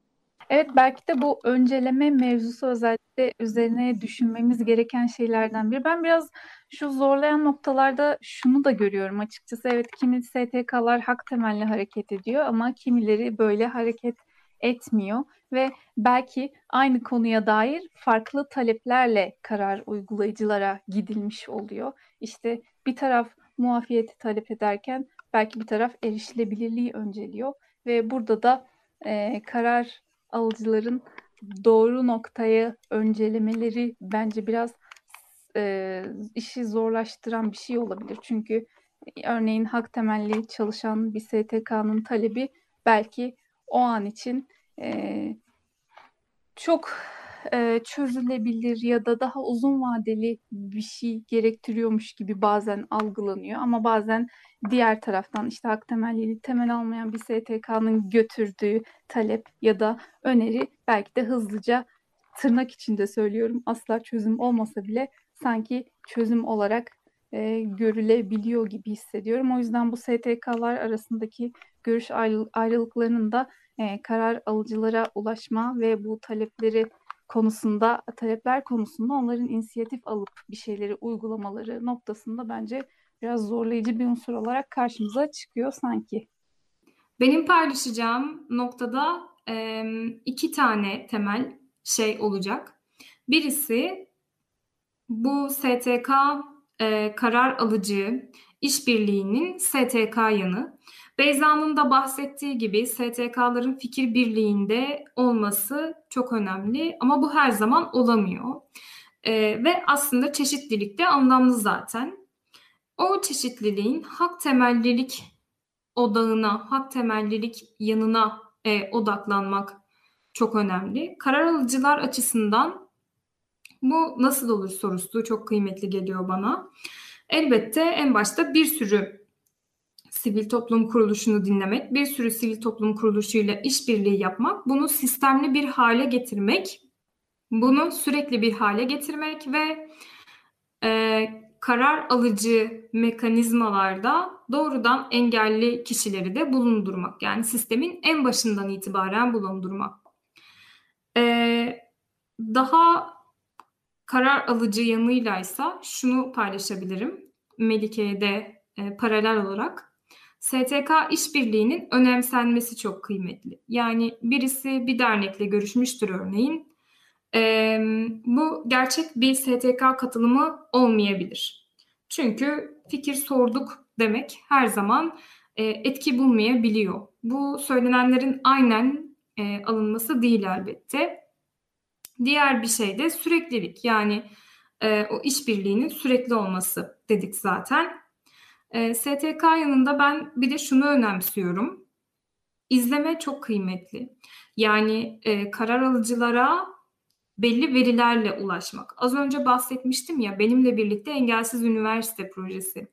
Evet, belki de bu önceleme mevzusu özellikle üzerine düşünmemiz gereken şeylerden biri. Ben biraz şu zorlayan noktalarda şunu da görüyorum açıkçası. Evet, kimi STK'lar hak temelli hareket ediyor ama kimileri böyle hareket etmiyor ve belki aynı konuya dair farklı taleplerle karar uygulayıcılara gidilmiş oluyor. İşte bir taraf muafiyeti talep ederken belki bir taraf erişilebilirliği önceliyor ve burada da karar alıcıların doğru noktaya öncelemeleri bence biraz işi zorlaştıran bir şey olabilir. Çünkü örneğin hak temelli çalışan bir STK'nın talebi belki o an için çok çözülebilir ya da daha uzun vadeli bir şey gerektiriyormuş gibi bazen algılanıyor. Ama bazen diğer taraftan işte hak temelli temel almayan bir STK'nın götürdüğü talep ya da öneri belki de hızlıca, tırnak içinde söylüyorum, asla çözüm olmasa bile sanki çözüm olarak görülebiliyor gibi hissediyorum. O yüzden bu STK'lar arasındaki görüş ayrılıklarının da karar alıcılara ulaşma ve bu talepler konusunda onların inisiyatif alıp bir şeyleri uygulamaları noktasında bence biraz zorlayıcı bir unsur olarak karşımıza çıkıyor sanki. Benim paylaşacağım noktada iki tane temel şey olacak. Birisi bu STK karar alıcı, işbirliğinin STK yanı. Beyza'nın da bahsettiği gibi STK'ların fikir birliğinde olması çok önemli ama bu her zaman olamıyor. Ve aslında çeşitlilik de anlamlı zaten. O çeşitliliğin hak temellilik odağına, hak temellilik yanına odaklanmak çok önemli. Karar alıcılar açısından bu nasıl olur sorusu çok kıymetli geliyor bana. Elbette en başta bir sürü sivil toplum kuruluşunu dinlemek, bir sürü sivil toplum kuruluşuyla işbirliği yapmak, bunu sistemli bir hale getirmek, bunu sürekli bir hale getirmek ve karar alıcı mekanizmalarda doğrudan engelli kişileri de bulundurmak. Yani sistemin en başından itibaren bulundurmak. Daha karar alıcı yanıylaysa şunu paylaşabilirim. Melike'ye de paralel olarak. STK işbirliğinin önemsenmesi çok kıymetli. Yani birisi bir dernekle görüşmüştür örneğin. Bu gerçek bir STK katılımı olmayabilir. Çünkü fikir sorduk demek her zaman etki bulmayabiliyor. Bu söylenenlerin aynen alınması değil elbette. Diğer bir şey de süreklilik. Yani o işbirliğinin sürekli olması dedik zaten. STK yanında ben bir de şunu önemsiyorum. İzleme çok kıymetli. Yani karar alıcılara belli verilerle ulaşmak. Az önce bahsetmiştim ya, benimle birlikte Engelsiz Üniversite projesi.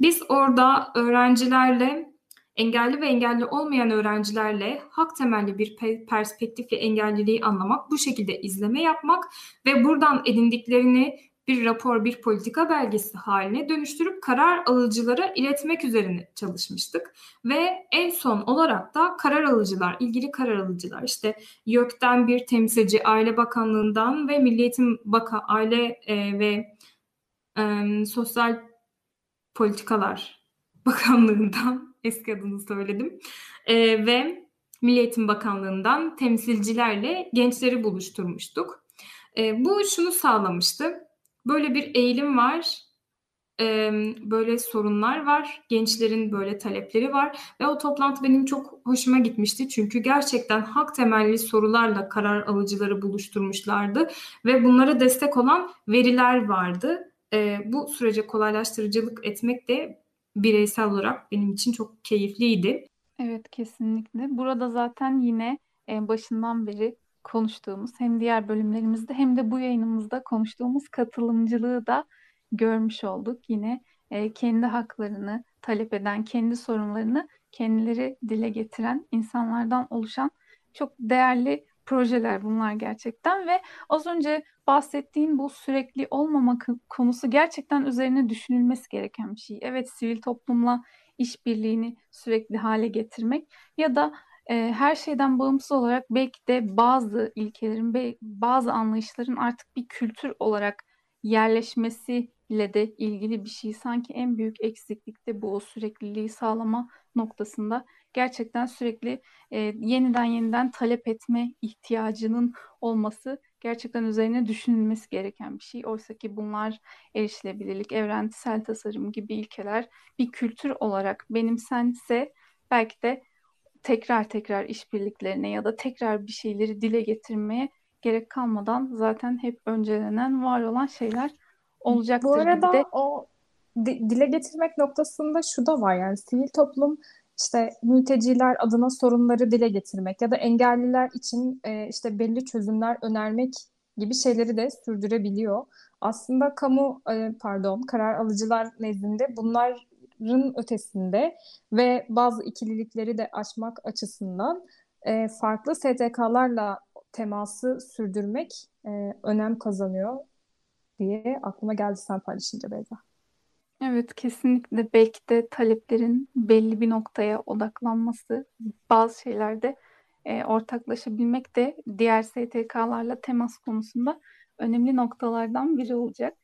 Biz orada öğrencilerle, engelli ve engelli olmayan öğrencilerle hak temelli bir perspektifle engelliliği anlamak, bu şekilde izleme yapmak ve buradan edindiklerini bir rapor, bir politika belgesi haline dönüştürüp karar alıcılara iletmek üzerine çalışmıştık. Ve en son olarak da ilgili karar alıcılar işte YÖK'ten bir temsilci, Aile Bakanlığı'ndan ve Milli Eğitim Bakanlığı, Aile ve Sosyal Politikalar Bakanlığı'ndan, eski adını söyledim, ve Milli Eğitim Bakanlığı'ndan temsilcilerle gençleri buluşturmuştuk. Bu şunu sağlamıştı. Böyle bir eğilim var, böyle sorunlar var, gençlerin böyle talepleri var ve o toplantı benim çok hoşuma gitmişti. Çünkü gerçekten hak temelli sorularla karar alıcıları buluşturmuşlardı ve bunlara destek olan veriler vardı. Bu sürece kolaylaştırıcılık etmek de bireysel olarak benim için çok keyifliydi. Evet, kesinlikle. Burada zaten yine başından beri konuştuğumuz, hem diğer bölümlerimizde hem de bu yayınımızda konuştuğumuz katılımcılığı da görmüş olduk. Yine kendi haklarını talep eden, kendi sorunlarını kendileri dile getiren insanlardan oluşan çok değerli projeler bunlar gerçekten ve az önce bahsettiğim bu sürekli olmama konusu gerçekten üzerine düşünülmesi gereken bir şey. Evet, sivil toplumla işbirliğini sürekli hale getirmek ya da her şeyden bağımsız olarak belki de bazı ilkelerin, bazı anlayışların artık bir kültür olarak yerleşmesiyle de ilgili bir şey. Sanki en büyük eksiklik de bu, o sürekliliği sağlama noktasında. Gerçekten sürekli yeniden talep etme ihtiyacının olması gerçekten üzerine düşünülmesi gereken bir şey. Oysa ki bunlar erişilebilirlik, evrensel tasarım gibi ilkeler bir kültür olarak benimsense belki de tekrar işbirliklerine ya da tekrar bir şeyleri dile getirmeye gerek kalmadan zaten hep öncelenen, var olan şeyler olacaktır. Bu arada o dile getirmek noktasında şu da var, yani sivil toplum işte mülteciler adına sorunları dile getirmek ya da engelliler için işte belli çözümler önermek gibi şeyleri de sürdürebiliyor. Aslında karar alıcılar nezdinde bunların ötesinde ve bazı ikililikleri de aşmak açısından farklı STK'larla teması sürdürmek önem kazanıyor diye aklıma geldi sen paylaşınca Beyza. Evet, kesinlikle belki de taleplerin belli bir noktaya odaklanması, bazı şeylerde ortaklaşabilmek de diğer STK'larla temas konusunda önemli noktalardan biri olacak.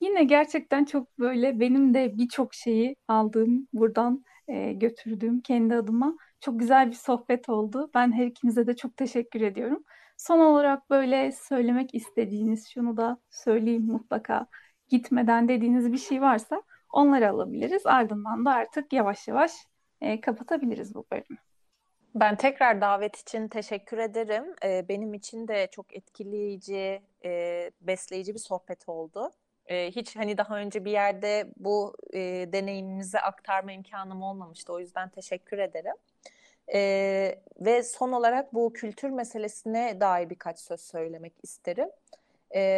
Yine gerçekten çok böyle benim de birçok şeyi aldığım, buradan götürdüğüm kendi adıma çok güzel bir sohbet oldu. Ben her ikinize de çok teşekkür ediyorum. Son olarak böyle söylemek istediğiniz, şunu da söyleyeyim mutlaka gitmeden dediğiniz bir şey varsa Onları alabiliriz. Ardından da artık yavaş yavaş kapatabiliriz bu bölümü. Ben tekrar davet için teşekkür ederim. Benim için de çok etkileyici, besleyici bir sohbet oldu. Hiç hani daha önce bir yerde bu deneyimimizi aktarma imkanım olmamıştı. O yüzden teşekkür ederim. Ve son olarak bu kültür meselesine dair birkaç söz söylemek isterim.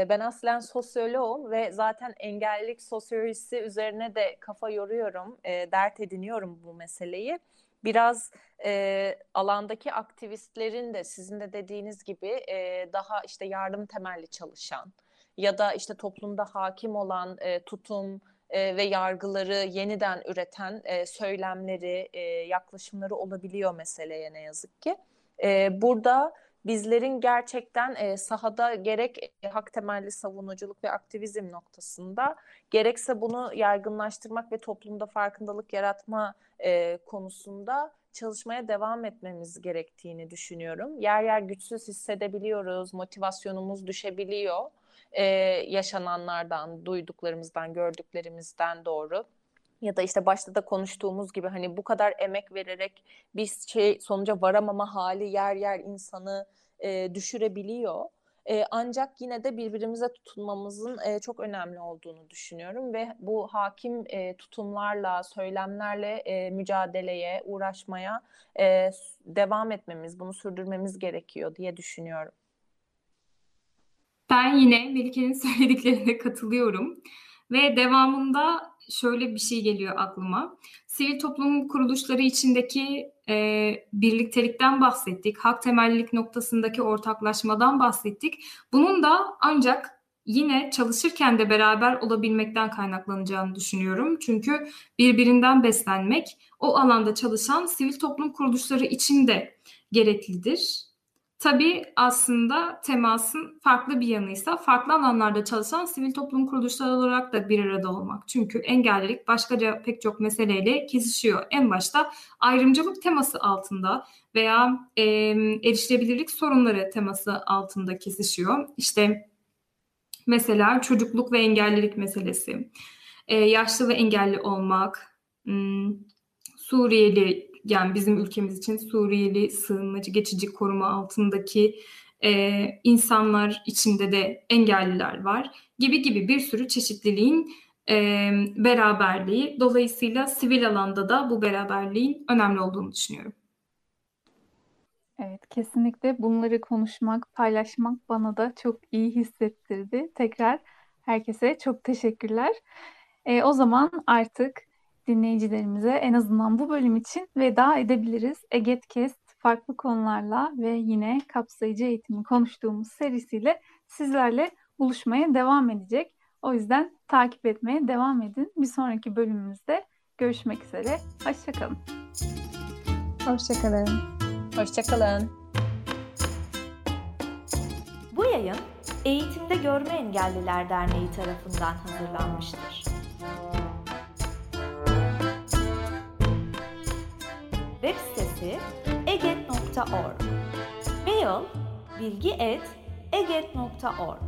Ben aslen sosyoloğum ve zaten engellilik sosyolojisi üzerine de kafa yoruyorum, dert ediniyorum bu meseleyi. Biraz alandaki aktivistlerin de sizin de dediğiniz gibi daha işte yardım temelli çalışan ya da işte toplumda hakim olan tutum ve yargıları yeniden üreten söylemleri, yaklaşımları olabiliyor meseleye ne yazık ki. Burada bizlerin gerçekten sahada gerek hak temelli savunuculuk ve aktivizm noktasında gerekse bunu yaygınlaştırmak ve toplumda farkındalık yaratma konusunda çalışmaya devam etmemiz gerektiğini düşünüyorum. Yer yer güçsüz hissedebiliyoruz, motivasyonumuz düşebiliyor yaşananlardan, duyduklarımızdan, gördüklerimizden doğru. Ya da işte başta da konuştuğumuz gibi hani bu kadar emek vererek bir şey sonuca varamama hali yer yer insanı düşürebiliyor. Ancak yine de birbirimize tutunmamızın çok önemli olduğunu düşünüyorum ve bu hakim tutumlarla, söylemlerle mücadeleye, uğraşmaya devam etmemiz, bunu sürdürmemiz gerekiyor diye düşünüyorum. Ben yine Melike'nin söylediklerine katılıyorum ve devamında şöyle bir şey geliyor aklıma. Sivil toplum kuruluşları içindeki birliktelikten bahsettik. Hak temellilik noktasındaki ortaklaşmadan bahsettik. Bunun da ancak yine çalışırken de beraber olabilmekten kaynaklanacağını düşünüyorum. Çünkü birbirinden beslenmek o alanda çalışan sivil toplum kuruluşları için de gereklidir. Tabii aslında temasın farklı bir yanıysa farklı alanlarda çalışan sivil toplum kuruluşları olarak da bir arada olmak. Çünkü engellilik başkaca pek çok meseleyle kesişiyor. En başta ayrımcılık teması altında veya erişilebilirlik sorunları teması altında kesişiyor. İşte mesela çocukluk ve engellilik meselesi, yaşlı ve engelli olmak, Suriyeli, yani bizim ülkemiz için Suriyeli sığınmacı geçici koruma altındaki insanlar içinde de engelliler var gibi bir sürü çeşitliliğin beraberliği. Dolayısıyla sivil alanda da bu beraberliğin önemli olduğunu düşünüyorum. Evet, kesinlikle bunları konuşmak, paylaşmak bana da çok iyi hissettirdi. Tekrar herkese çok teşekkürler. O zaman artık dinleyicilerimize en azından bu bölüm için veda edebiliriz. EGETCast farklı konularla ve yine kapsayıcı eğitimi konuştuğumuz serisiyle sizlerle buluşmaya devam edecek. O yüzden takip etmeye devam edin. Bir sonraki bölümümüzde görüşmek üzere. Hoşçakalın. Hoşçakalın. Hoşçakalın. Bu yayın Eğitimde Görme Engelliler Derneği tarafından hazırlanmıştır . Web sitesi eget.org, mail bilgi@eget.org,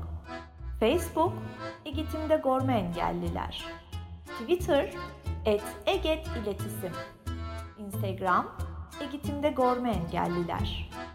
Facebook Eğitimde Görme Engelliler, Twitter @eget_iletisim, Instagram Eğitimde Görme Engelliler.